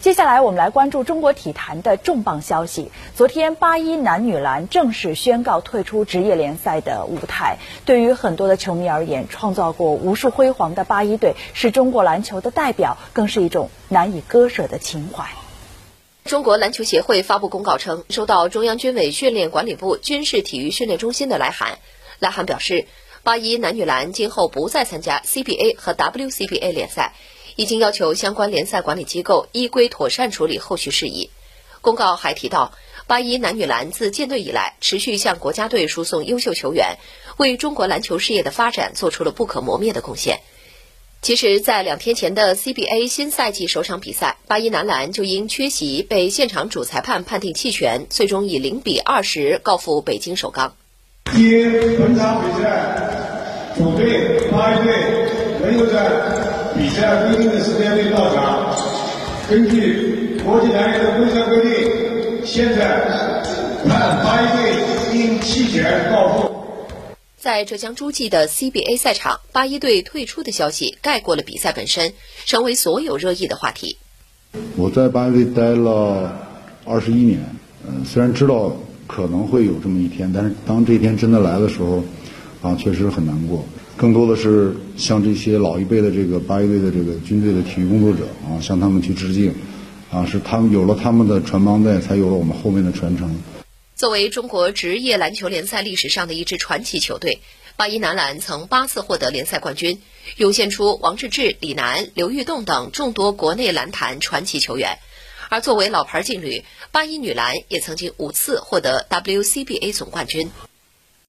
接下来我们来关注中国体坛的重磅消息。昨天，巴一男女篮正式宣告退出职业联赛的舞台。对于很多的球迷而言，创造过无数辉煌的巴一队是中国篮球的代表，更是一种难以割舍的情怀。中国篮球协会发布公告称，收到中央军委训练管理部军事体育训练中心的来函。来函表示，巴一男女篮今后不再参加 CBA 和 WCBA 联赛，已经要求相关联赛管理机构依规妥善处理后续事宜。公告还提到，巴一男女篮自建队以来，持续向国家队输送优秀球员，为中国篮球事业的发展做出了不可磨灭的贡献。其实，在2天前的 CBA 新赛季首场比赛，巴一男篮就因缺席被现场主裁判判定弃权，最终以0-20告负北京首钢。因本场比赛主队巴一队没有在比赛规定的时间内到场，根据国际篮联的规章规定，现在判巴一队因弃权告负。在浙江诸暨的 CBA 赛场，巴一队退出的消息盖过了比赛本身，成为所有热议的话题。我在巴一队待了21年，虽然知道可能会有这么一天，但是当这一天真的来的时候，确实很难过。更多的是向这些老一辈的这个巴一队的这个军队的体育工作者向他们去致敬，是他们有了他们的传帮带，才有了我们后面的传承。作为中国职业篮球联赛历史上的一支传奇球队，巴一男篮曾8次获得联赛冠军，涌现出王治郅、李楠、刘玉栋等众多国内篮坛传奇球员。而作为老牌劲旅，巴一女篮也曾经5次获得 WCBA 总冠军。